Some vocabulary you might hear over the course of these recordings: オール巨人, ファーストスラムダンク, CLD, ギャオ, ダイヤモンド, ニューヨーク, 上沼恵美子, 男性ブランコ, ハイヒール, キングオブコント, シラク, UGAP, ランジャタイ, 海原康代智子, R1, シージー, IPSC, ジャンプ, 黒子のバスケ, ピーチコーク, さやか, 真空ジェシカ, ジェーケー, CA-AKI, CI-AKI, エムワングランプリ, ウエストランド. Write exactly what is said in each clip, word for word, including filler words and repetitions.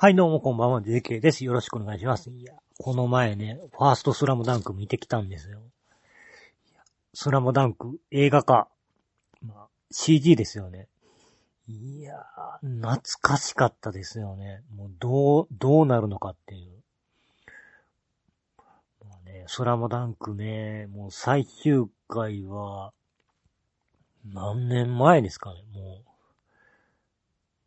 はい、どうもこんばんは、ジェーケー です。よろしくお願いします。いや、この前ね、ファーストスラムダンク見てきたんですよ。いやスラムダンク、映画化。まあ、シージー ですよね。いやー、懐かしかったですよね。もう、どう、どうなるのかっていう。もうね、スラムダンクね、もう最終回は、何年前ですかね、もう。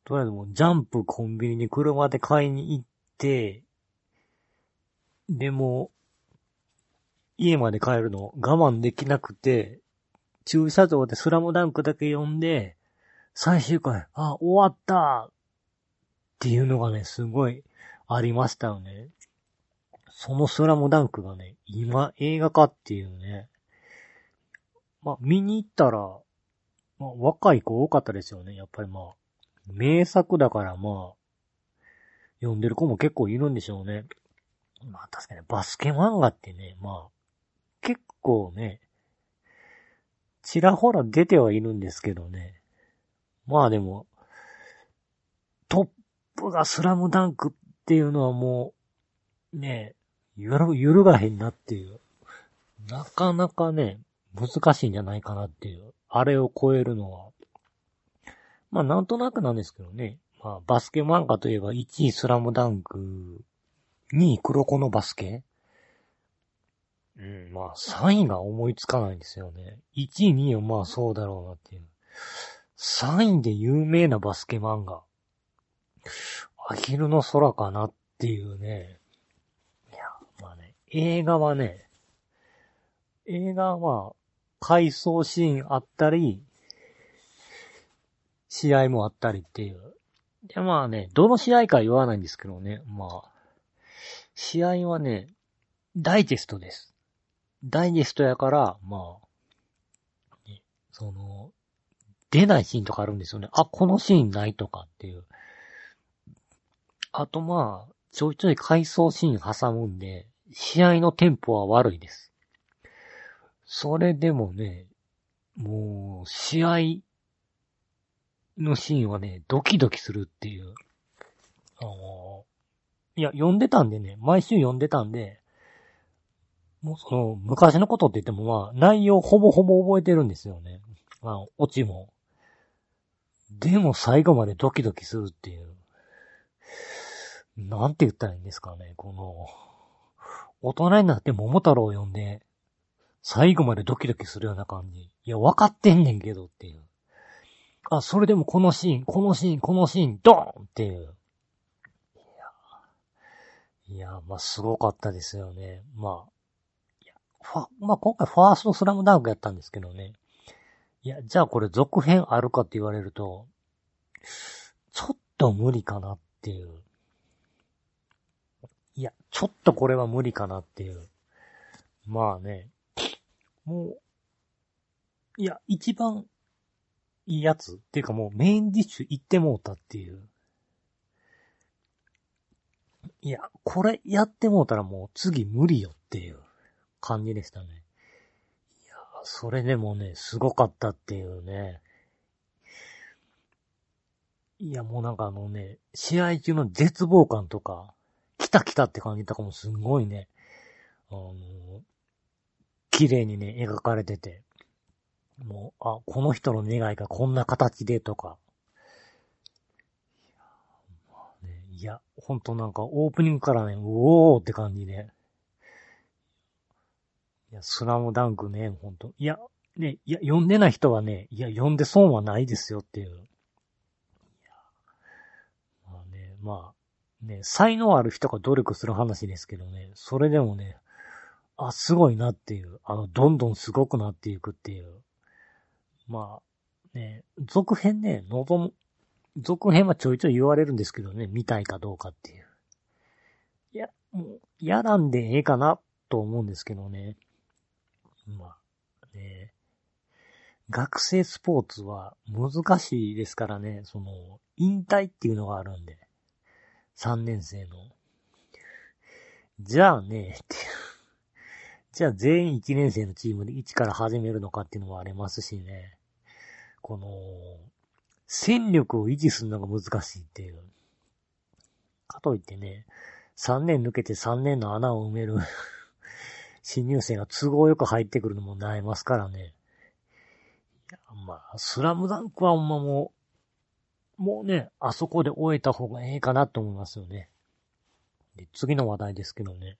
とりあえずもうジャンプコンビニに車で買いに行って、でも、家まで帰るの我慢できなくて、駐車場でスラムダンクだけ読んで、最終回、あ、終わったっていうのがね、すごいありましたよね。そのスラムダンクがね、今映画化っていうね。まあ見に行ったら、まあ若い子多かったですよね、やっぱりまあ。名作だからまあ、読んでる子も結構いるんでしょうね。まあ確かにバスケ漫画ってね、まあ、結構ね、ちらほら出てはいるんですけどね。まあでも、トップがスラムダンクっていうのはもう、ね、揺る、揺るがへんなっていう。なかなかね、難しいんじゃないかなっていう。あれを超えるのは。まあなんとなくなんですけどね。まあバスケ漫画といえばいちいスラムダンク、にい黒子のバスケ。うん、まあさんいが思いつかないんですよね。いちいにいはまあそうだろうなっていう。さんいで有名なバスケ漫画。アヒルの空かなっていうね。いや、まあね、映画はね、映画は回想シーンあったり、試合もあったりっていう。で、まあね、どの試合か言わないんですけどね。まあ、試合はね、ダイジェストです。ダイジェストやから、まあ、ね、その、出ないシーンとかあるんですよね。あ、このシーンないとかっていう。あとまあ、ちょいちょい回想シーン挟むんで、試合のテンポは悪いです。それでもね、もう、試合、のシーンはね、ドキドキするっていう。あのー、いや、読んでたんでね、毎週読んでたんで、もうその、昔のことって言ってもまあ、内容ほぼほぼ覚えてるんですよね。あの、オチも。でも最後までドキドキするっていう。なんて言ったらいいんですかね、この、大人になって桃太郎を読んで、最後までドキドキするような感じ。いや、わかってんねんけどっていう。あ、それでもこのシーン、このシーン、このシーン、ドーンっていう。いや、いやまあ、すごかったですよね。まあ、いやファまあ、今回ファーストスラムダンクやったんですけどね。いや、じゃあこれ続編あるかって言われると、ちょっと無理かなっていう。いや、ちょっとこれは無理かなっていう。まあね、もう、いや、一番、いいやつっていうかもうメインディッシュ行ってもうたっていう。いや、これやってもうたらもう次無理よっていう感じでしたね。いや、それでもね、すごかったっていうね。いや、もうなんかあのね、試合中の絶望感とか、来た来たって感じとかもすごいね、あの、綺麗にね、描かれてて。もう、あ、この人の願いがこんな形でとか。いや、まあね、いやほんとなんかオープニングからね、うおーって感じで。いや、スラムダンクね、ほんと。いや、ね、いや、読んでない人はね、いや、読んで損はないですよっていう。いや、まあね、まあ、ね、才能ある人が努力する話ですけどね、それでもね、あ、すごいなっていう、あの、どんどんすごくなっていくっていう。まあ、ね、続編ね、望む、続編はちょいちょい言われるんですけどね、見たいかどうかっていう。いや、もう、やらんでええかな、と思うんですけどね。まあ、ね、学生スポーツは難しいですからね、その、引退っていうのがあるんで。さんねん生の。じゃあね、っていう。じゃあ全員いちねん生のチームでいちから始めるのかっていうのもありますしね。この、戦力を維持するのが難しいっていう。かといってね、さんねん抜けてさんねんの穴を埋める新入生が都合よく入ってくるのも悩ますからね。まあ、スラムダンクはほんまもう、もうね、あそこで終えた方がええかなと思いますよね。で、次の話題ですけどね。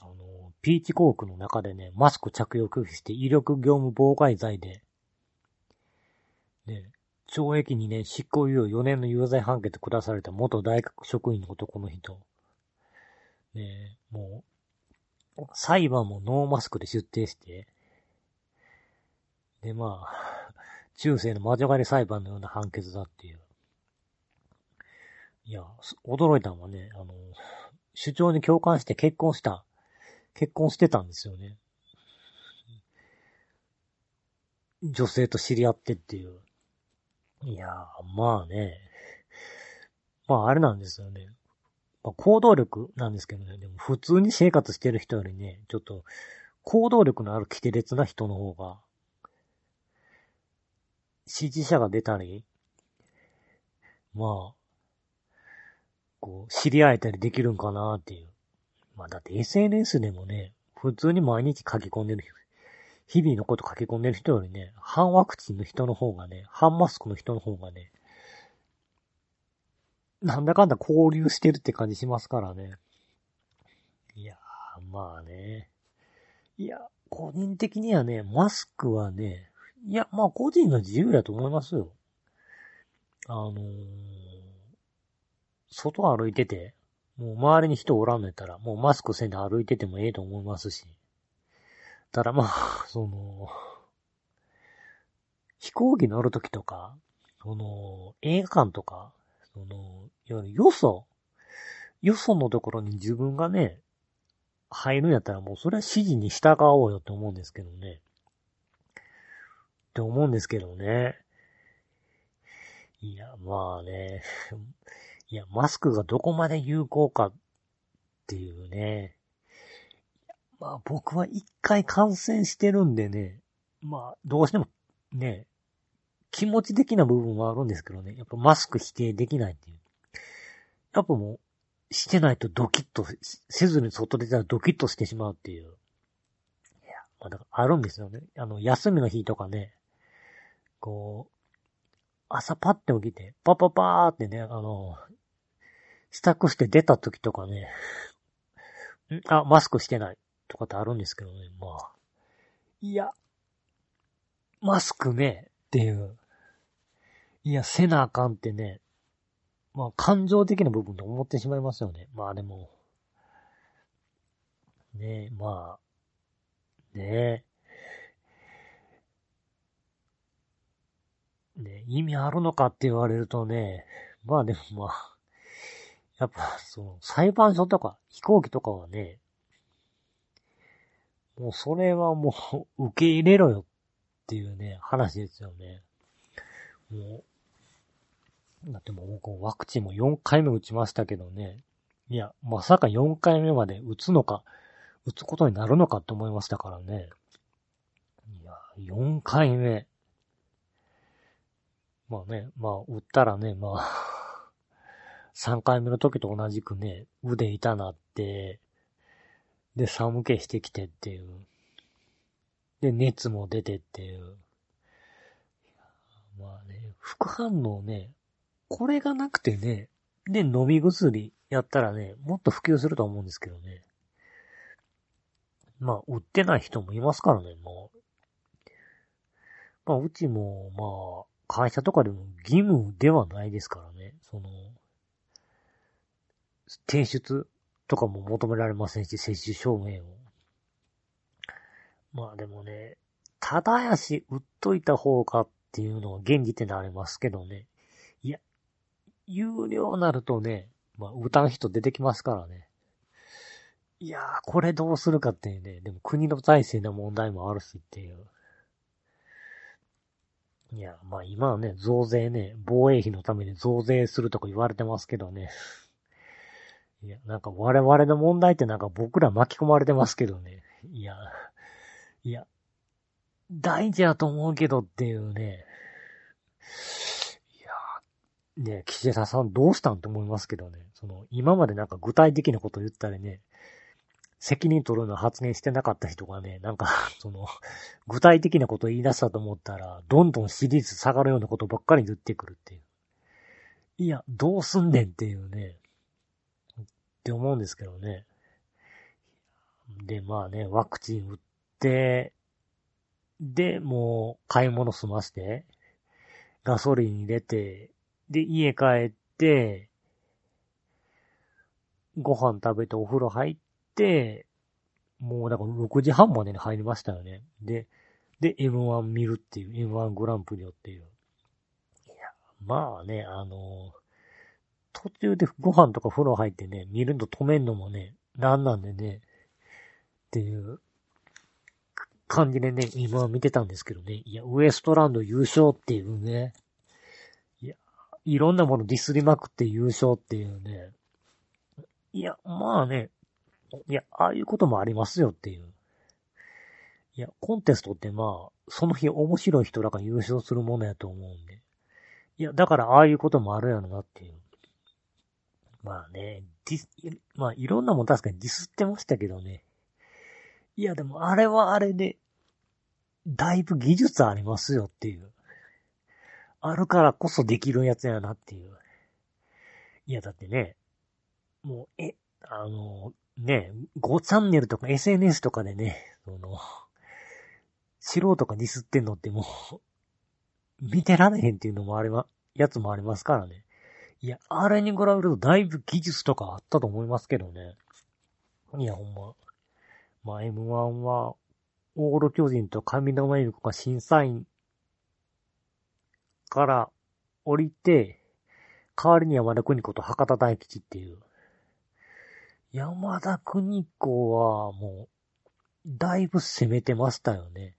あの、ピーチコークの中でね、マスク着用拒否して威力業務妨害罪で、ね、懲役にねん、執行猶予よねんの有罪判決下された元大学職員の男の人。ね、もう、裁判もノーマスクで出廷して、で、まあ、中世の魔女狩り裁判のような判決だっていう。いや、驚いたのはね、あの、主張に共感して結婚した、結婚してたんですよね。女性と知り合ってっていう。いや、まあね、まああれなんですよね。まあ、行動力なんですけどね、でも普通に生活してる人よりね、ちょっと行動力のある奇天烈な人の方が、支持者が出たり、まあ、こう、知り合えたりできるんかなっていう。まあだって エスエヌエス でもね、普通に毎日書き込んでる、日々のこと書き込んでる人よりね、反ワクチンの人の方がね、反マスクの人の方がね、なんだかんだ交流してるって感じしますからね。いやー、まあね。いや、個人的にはね、マスクはね、いや、まあ、個人の自由だと思いますよ。あのー、外歩いてて、もう周りに人おらんのやったら、もうマスクせんで歩いててもええと思いますし。ただまあ、その、飛行機乗るときとか、その、映画館とか、その、いわゆるよそ、よそのところに自分がね、入るんやったらもうそれは指示に従おうよって思うんですけどね。って思うんですけどね。いや、まあね。いや、マスクがどこまで有効かっていうね。まあ僕は一回感染してるんでね。まあどうしてもね、気持ち的な部分はあるんですけどね。やっぱマスク否定できないっていう。やっぱもうしてないとドキッとせずに外出たらドキッとしてしまうっていう。いや、まあだからあるんですよね。あの休みの日とかね。こう、朝パッて起きて、パパパーってね、あの、支度して出た時とかね、んあ、マスクしてないとかってあるんですけどね、まあ。いや、マスクね、っていう。いや、せなあかんってね、まあ感情的な部分で思ってしまいますよね。まあでも、ねえ、まあ、ねえ。ね、意味あるのかって言われるとね、まあでもまあ、やっぱその裁判所とか飛行機とかはね、もうそれはもう受け入れろよっていうね、話ですよね。もう、だってもう僕ワクチンもよんかいめ打ちましたけどね、いや、まさかよんかいめまで打つのか、打つことになるのかって思いましたからね。いや、よんかいめ。まあね、まあ、打ったらね、まあ、さんかいめの時と同じくね、腕痛なって、で、寒気してきてっていう。で、熱も出てっていう。まあね、副反応ね、これがなくてね、で、飲み薬やったらね、もっと普及すると思うんですけどね。まあ、打ってない人もいますからね、もう。まあ、うちも、まあ、会社とかでも義務ではないですからね。その、提出とかも求められませんし、接種証明を。まあでもね、ただやし売っといた方がっていうのは現時点でありますけどね。いや、有料になるとね、まあ歌う人出てきますからね。いやー、これどうするかっていうね、でも国の財政の問題もあるしっていう。いや、まあ今はね、増税ね、防衛費のために増税するとか言われてますけどね。いや、なんか我々の問題ってなんか僕ら巻き込まれてますけどね。いや、いや、大事だと思うけどっていうね。いね、岸田さんどうしたんと思いますけどね。その、今までなんか具体的なこと言ったりね、責任取るの発言してなかった人がね、なんか、その、具体的なこと言い出したと思ったら、どんどん支持率下がるようなことばっかり言ってくるっていう。いや、どうすんねんっていうね、って思うんですけどね。で、まあね、ワクチン打って、で、もう、買い物済まして、ガソリン入れて、で、家帰って、ご飯食べてお風呂入って、もうだからろくじはんまでに入りましたよね。で、で、エムワン 見るっていう、エムワン グランプリをっていう。いや、まあね、あの、途中でご飯とか風呂入ってね、見るの止めんのもね、なんなんでね、っていう感じでね、今見てたんですけどね。いや、ウエストランド優勝っていうね。いや、いろんなものディスりまくって優勝っていうね。いや、まあね。いや、ああいうこともありますよっていう。いや、コンテストってまあ、その日面白い人らが優勝するものやと思うんで。いや、だからああいうこともあるやろなっていう。まあね、ディス、まあいろんなもん確かにディスってましたけどね。いやでもあれはあれで、だいぶ技術ありますよっていう。あるからこそできるやつやなっていう。いやだってね、もう、え、あの、ね、ごチャンネルとか エスエヌエス とかでね、その、素人がディスってんのってもう、見てられへんっていうのもあれは、やつもありますからね。いや、あれに比べるとだいぶ技術とかあったと思いますけどね。いやほんま。まあ、エムワン は、オール巨人と上沼恵美子が審査員から降りて、代わりに山田邦子と博多大吉っていう。山田邦子はもう、だいぶ攻めてましたよね。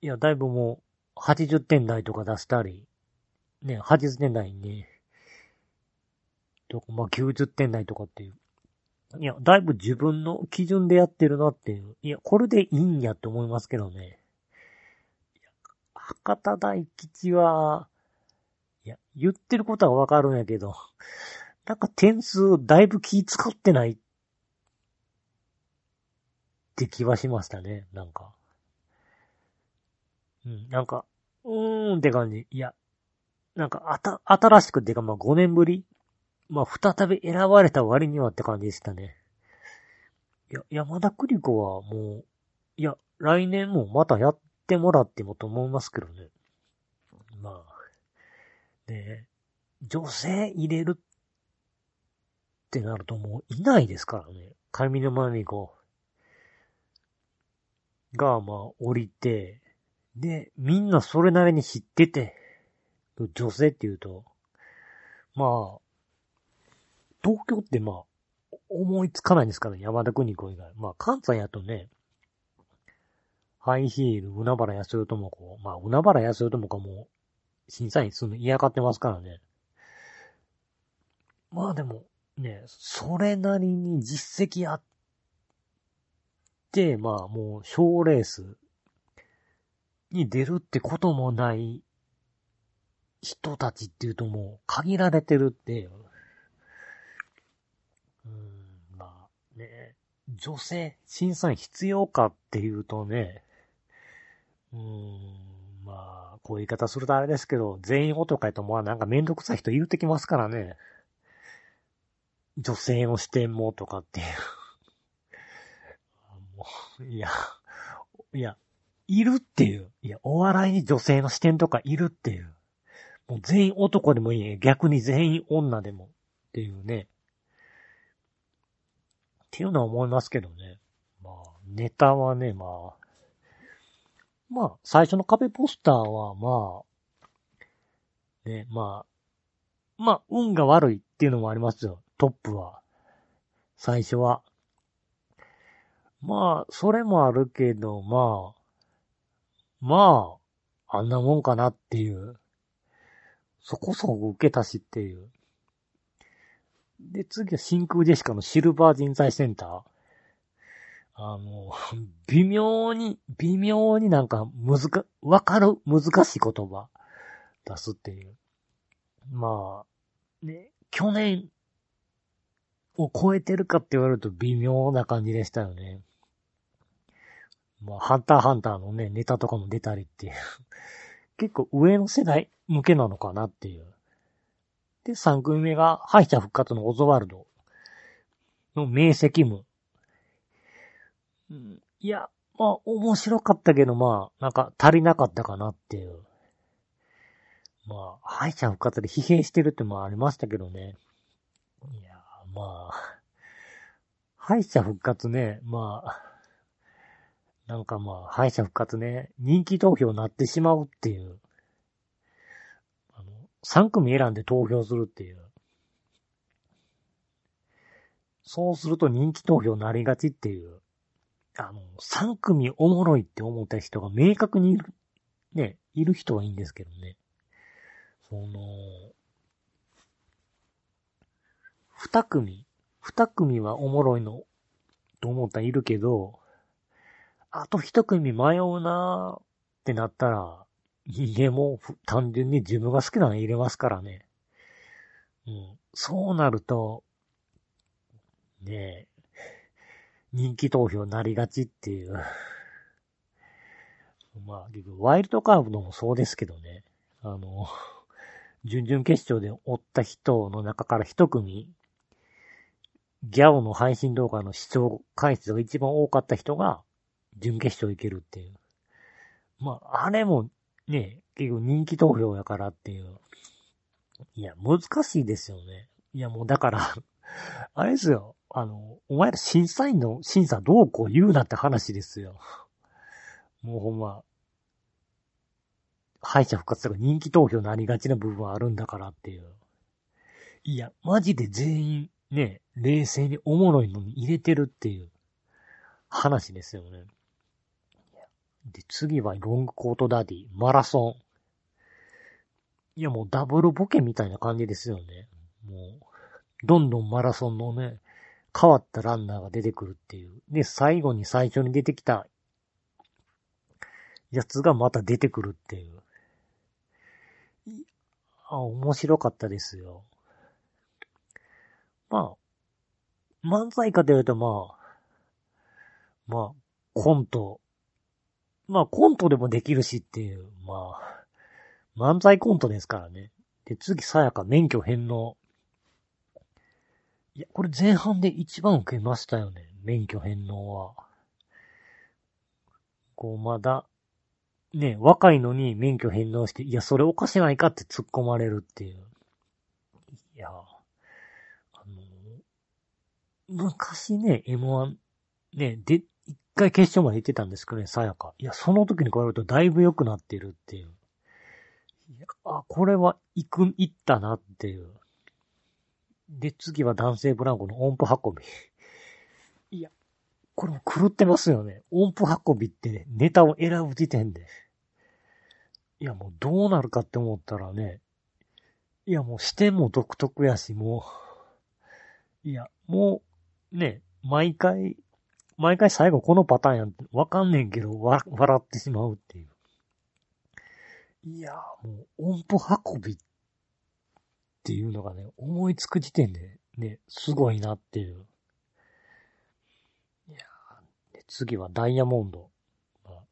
いや、だいぶもう、はちじゅってんだいとか出したり、ね、はちじゅってんだいね、とか、まあ、きゅうじゅってんだいとかっていう。いや、だいぶ自分の基準でやってるなっていう。いや、これでいいんやって思いますけどね。いや、博多大吉は、いや、言ってることはわかるんやけど、なんか点数だいぶ気使ってないって気はしましたね、なんか。うん、なんか、うーんって感じ。いや、なんかあた、新しくっていうか、まあごねんぶりまあ、再び選ばれた割にはって感じでしたね。いや、山田邦子はもう、いや、来年もまたやってもらってもと思いますけどね。まあ、ね、女性入れるってなるともういないですからね。上沼恵美子が、まあ、降りて、で、みんなそれなりに知ってて、女性っていうと、まあ、東京ってまあ、思いつかないんですから、ね、山田邦子以外。まあ、関西やとね、ハイヒール、海原康代智子。まあ、海原康代智子も、審査員するの嫌がってますからね。まあでも、ね、それなりに実績あって、まあもう、賞レースに出るってこともない人たちっていうともう、限られてるって、ね、女性、審査員必要かっていうとね、うーん、まあ、こういう言い方するとあれですけど、全員男やとまあなんかめんどくさい人いるってきますからね。女性の視点もとかっていう。もういや、いや、いるっていう。いや、お笑いに女性の視点とかいるっていう。もう全員男でもいいね。逆に全員女でもっていうね。っていうのは思いますけどね。まあ、ネタはね、まあ。まあ、最初の壁ポスターは、まあ、ね、まあ、まあ、運が悪いっていうのもありますよ。トップは。最初は。まあ、それもあるけど、まあ、まあ、あんなもんかなっていう。そこそこ受けたしっていう。で、次は真空ジェシカのシルバー人材センター。あの、微妙に、微妙になんか、むずか、わかる難しい言葉出すっていう。まあ、ね、去年を超えてるかって言われると微妙な感じでしたよね。まあ、ハンターハンターのね、ネタとかも出たりっていう。結構上の世代向けなのかなっていう。で、さん組目が敗者復活のオズワルドの明晰夢。うん、いや、まあ面白かったけど、まあなんか足りなかったかなっていう。まあ敗者復活で疲弊してるってもありましたけどね。いや、まあ敗者復活ね、まあなんかまあ敗者復活ね、人気投票になってしまうっていう。さん組選んで投票するっていう。そうすると人気投票になりがちっていう。あの、さん組おもろいって思った人が明確にいる、ね、いる人はいいんですけどね。その、に組、に組はおもろいの、と思ったらいるけど、あといち組迷うなーってなったら、でも、単純に自分が好きなの入れますからね。うん、そうなると、ねえ、人気投票になりがちっていう。まあ、結局、ワイルドカーブのもそうですけどね。あの、準々決勝で追った人の中から一組、ギャオの配信動画の視聴回数が一番多かった人が、準決勝行けるっていう。まあ、あれも、ねえ、結構人気投票やからっていう。いや、難しいですよね。いや、もうだから、あれですよ。あの、お前ら審査員の審査どうこう言うなって話ですよ。もうほんま、敗者復活とか人気投票になりがちな部分はあるんだからっていう。いや、マジで全員ね、冷静におもろいのに入れてるっていう話ですよね。で、次はロングコートダディ、マラソン。いや、もうダブルボケみたいな感じですよね。もう、どんどんマラソンのね、変わったランナーが出てくるっていう。で、最後に最初に出てきたやつがまた出てくるっていう。あ、面白かったですよ。まあ、漫才かというとまあ、まあ、コント、まあコントでもできるしっていう、まあ、漫才コントですからね。で、次、さやか免許返納。いや、これ前半で一番受けましたよね。免許返納は。こう、まだ、ね、若いのに免許返納して、いや、それおかしないかって突っ込まれるっていう。いや、あの、昔ね、エムワン、ね、で、一回決勝まで行ってたんですけどね、さやか。いや、その時に比べるとだいぶ良くなってるっていう。いや、あ、これは行く、行ったなっていう。で、次は男性ブランコの音符運び。いや、これも狂ってますよね。音符運びって、ね、ネタを選ぶ時点で。いや、もうどうなるかって思ったらね。いや、もう視点も独特やし、もう。いや、もう、ね、毎回、毎回最後このパターンやんってわかんねんけど、わ、笑ってしまうっていう。いやー、もう音符運びっていうのがね、思いつく時点でね、すごいなっていう。いやー、で次はダイヤモンド。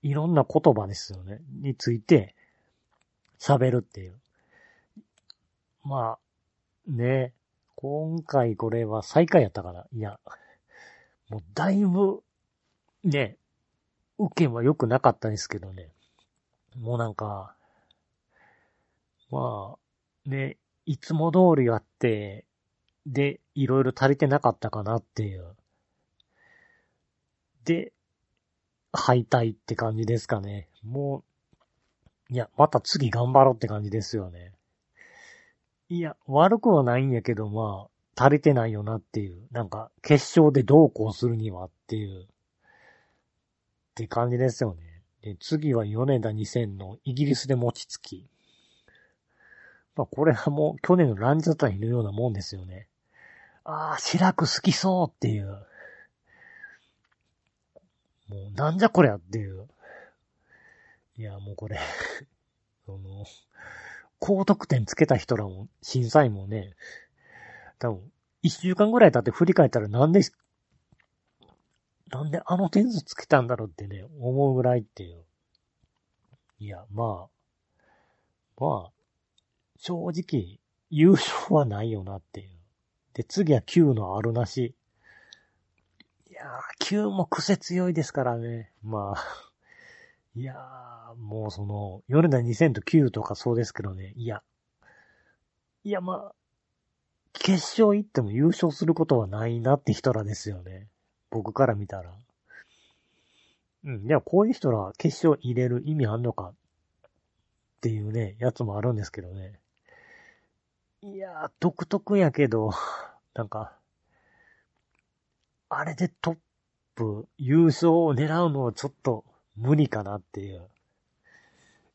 いろんな言葉ですよね、について喋るっていう。まあ、ね、今回これは最下位やったから、いや、もうだいぶ、ね、受けは良くなかったですけどね。もうなんか、まあ、ね、いつも通りやって、で、いろいろ足りてなかったかなっていう。で、敗退って感じですかね。もう、いや、また次頑張ろうって感じですよね。いや、悪くはないんやけど、まあ、足りてないよなっていう。なんか、決勝でどうこうするにはっていう。って感じですよね。で、次は米田にせんのイギリスで餅つき。まあ、これはもう去年のランジャタイのようなもんですよね。あー、シラク好きそうっていう。もう、なんじゃこりゃっていう。いや、もうこれ。その、高得点つけた人らも、審査員もね、多分、一週間ぐらい経って振り返ったらなんで、なんであの点数つけたんだろうってね、思うぐらいっていう。いや、まあ、まあ、正直、優勝はないよなっていう。で、次は Q のあるなし。いやー、Q も癖強いですからね。まあ。いやー、もうその、ヨネダにせんと Q とかそうですけどね、いや。いや、まあ、決勝行っても優勝することはないなって人らですよね。僕から見たら。うん、でもこういう人ら決勝入れる意味あんのかっていうね、やつもあるんですけどね。いやー、独特やけど、なんか、あれでトップ、優勝を狙うのはちょっと、無理かなっていう。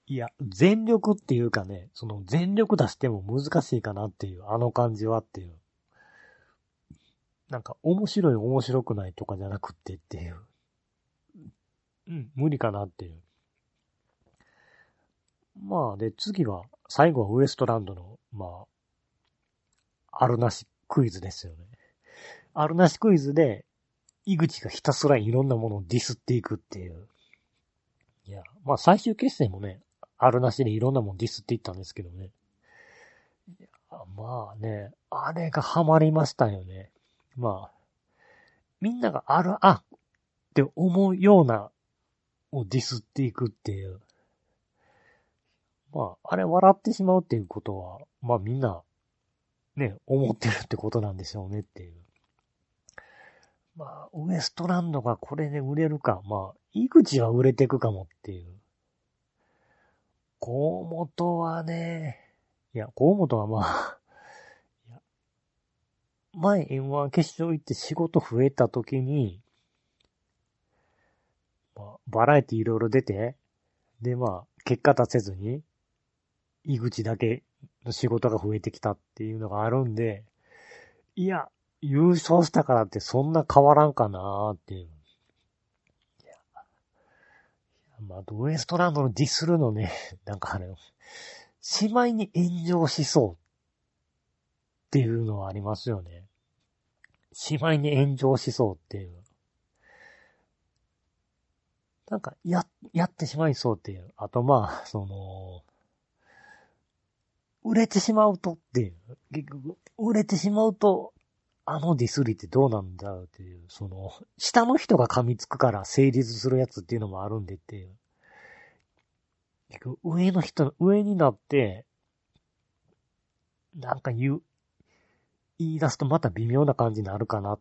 いや、全力っていうかね、その全力出しても難しいかなっていう、あの感じはっていう。なんか面白い面白くないとかじゃなくてっていう。うん、無理かなっていう。まあで、次は、最後はウエストランドの、まあ、あるなしクイズですよね。あるなしクイズで、井口がひたすらいろんなものをディスっていくっていう。いや、まあ最終決戦もね、あるなしでいろんなもんディスっていったんですけどね。いや、まあね、あれがハマりましたよね。まあ、みんながある、あって思うようなをディスっていくっていう。まあ、あれ笑ってしまうっていうことは、まあみんな、ね、思ってるってことなんでしょうねっていう。まあ、ウエストランドがこれで売れるか、まあ、井口は売れていくかもっていう。河本はね、いや、河本はまあ、いや前 エムワン 決勝行って仕事増えた時に、まあ、バラエティいろいろ出て、でまあ、結果出せずに、井口だけの仕事が増えてきたっていうのがあるんで、いや、優勝したからってそんな変わらんかなーっていう。いやまあ、ウエストランドのディスるのね、なんかあれ、しまいに炎上しそうっていうのはありますよね。しまいに炎上しそうっていう。なんか、や、やってしまいそうっていう。あとまあ、その、売れてしまうとっていう。結局、売れてしまうと、あのディスりってどうなんだろうっていう、その、下の人が噛みつくから成立するやつっていうのもあるんでっていう。上の人、上になって、なんか言う、言い出すとまた微妙な感じになるかなっ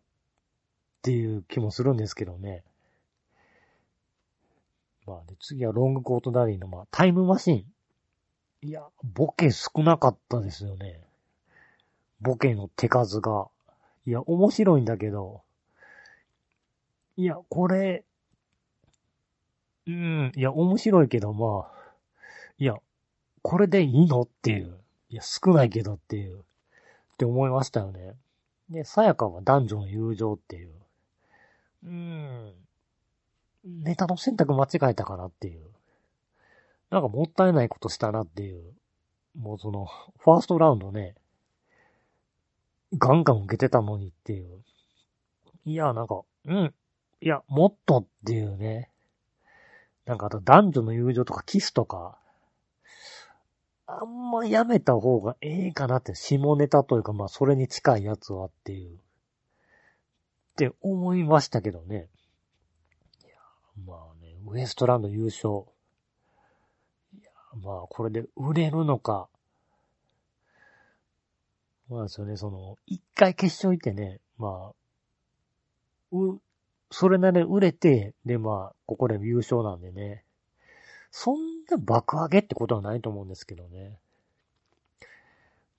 ていう気もするんですけどね。まあ、で次はロングコートダディの、まあ、タイムマシン。いや、ボケ少なかったですよね。ボケの手数が。いや、面白いんだけど。いや、これ、うん、いや、面白いけど、まあ、いや、これでいいのっていう。いや、少ないけどっていう。って思いましたよね。で、さやかは男女の友情っていう。うん。ネタの選択間違えたかなっていう。なんかもったいないことしたなっていう。もうその、ファーストラウンドね。ガンガン受けてたのにっていう。いや、なんか、うん。いや、もっとっていうね。なんかあと男女の友情とかキスとか、あんまやめた方がええかなって、下ネタというか、まあそれに近いやつはっていう。って思いましたけどね。いや、まあね、ウエストランド優勝。いや、まあこれで売れるのか。まあですよね、その、一回決勝行ってね、まあ、う、それなりに売れて、でまあ、ここで優勝なんでね、そんな爆上げってことはないと思うんですけどね。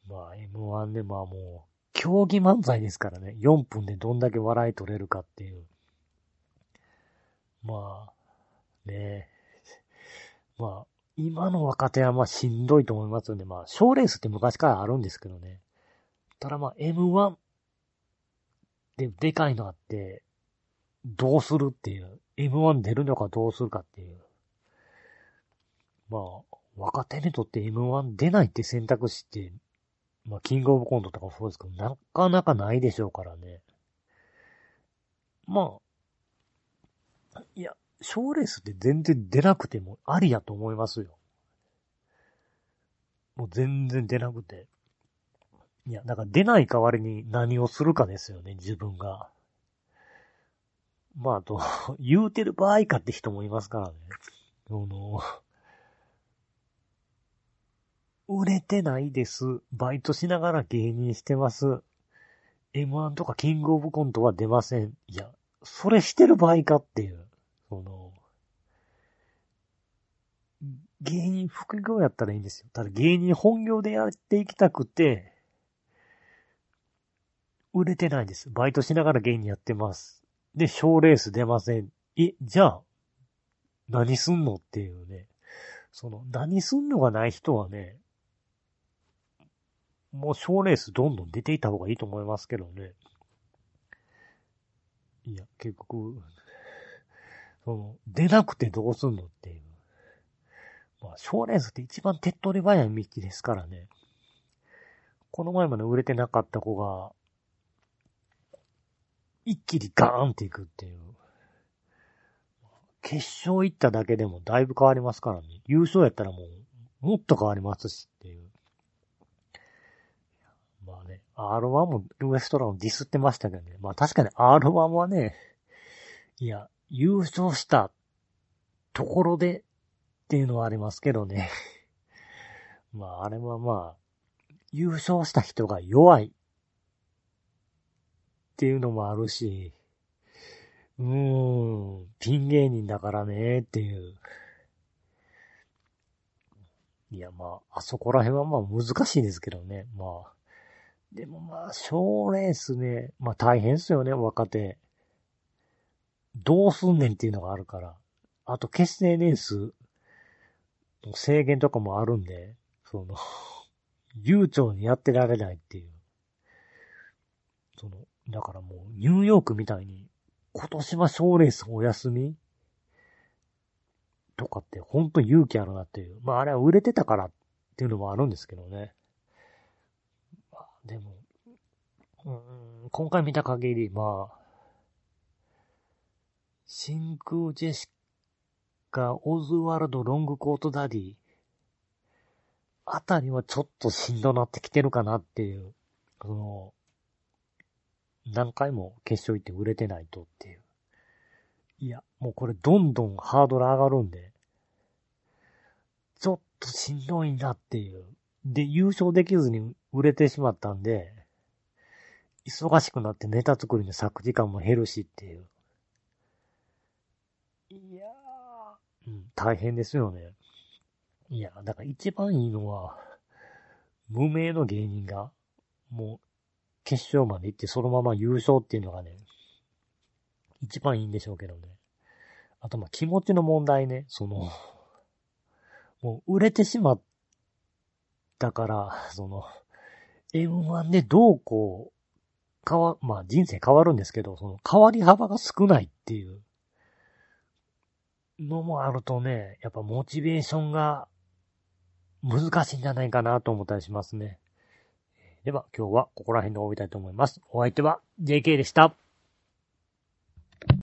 まあ、エムワン でまあもう、競技漫才ですからね、よんぷんでどんだけ笑い取れるかっていう。まあ、ねまあ、今の若手はまあしんどいと思いますよね。まあ、賞レースって昔からあるんですけどね。ただまあ エムワン ででかいのあってどうするっていう エムワン 出るのかどうするかっていうまあ若手にとって エムワン 出ないって選択肢って、まあ、キングオブコントとかそうですけど、なかなかないでしょうからね。まあ、いや、賞レースって全然出なくてもありやと思いますよ。もう全然出なくて。いや、だから出ない代わりに何をするかですよね、自分が。まあ、あと、言うてる場合かって人もいますからね。あの、売れてないです。バイトしながら芸人してます。エムワン とかキングオブコントは出ません。いや、それしてる場合かっていう。その、芸人副業やったらいいんですよ。ただ芸人本業でやっていきたくて、売れてないです。バイトしながら芸人やってます。で、賞レース出ません。え、じゃあ、何すんのっていうね。その、何すんのがない人はね、もう賞レースどんどん出ていた方がいいと思いますけどね。いや、結局、その、出なくてどうすんのっていう。まあ、賞レースって一番手っ取り早い道ですからね。この前まで売れてなかった子が、一気にガーンっていくっていう。決勝行っただけでもだいぶ変わりますからね。優勝やったらもう、もっと変わりますしっていう。まあね、アールワン もウエストランをディスってましたけどね。まあ確かに アールワン はね、いや、優勝したところでっていうのはありますけどね。まああれはまあ、優勝した人が弱いっていうのもあるし、うーん、ピン芸人だからね、っていう。いや、まあ、あそこら辺はまあ難しいですけどね、まあ。でもまあ、賞レースね、まあ大変ですよね、若手。どうすんねんっていうのがあるから。あと、結成年数、制限とかもあるんで、その、悠長にやってられないっていう。その、だからもう、ニューヨークみたいに、今年は賞レースお休みとかって本当に勇気あるなっていう。まああれは売れてたからっていうのもあるんですけどね。まあでも、うーん、今回見た限り、まあ、真空ジェシカ、オズワルド、ロングコートダディあたりはちょっとしんどなってきてるかなっていう。その何回も決勝行って売れてないとっていう。いや、もうこれどんどんハードル上がるんで、ちょっとしんどいなっていう。で、優勝できずに売れてしまったんで、忙しくなってネタ作りの作時間も減るしっていう。いやー、うん、大変ですよね。いや、だから一番いいのは、無名の芸人が、もう、決勝まで行ってそのまま優勝っていうのがね、一番いいんでしょうけどね。あとまあ気持ちの問題ね、その、もう売れてしまったから、その、エムワン でどうこう、変わ、まあ人生変わるんですけど、その変わり幅が少ないっていうのもあるとね、やっぱモチベーションが難しいんじゃないかなと思ったりしますね。では今日はここら辺で終わりたいと思います。お相手は ジェーケー でした。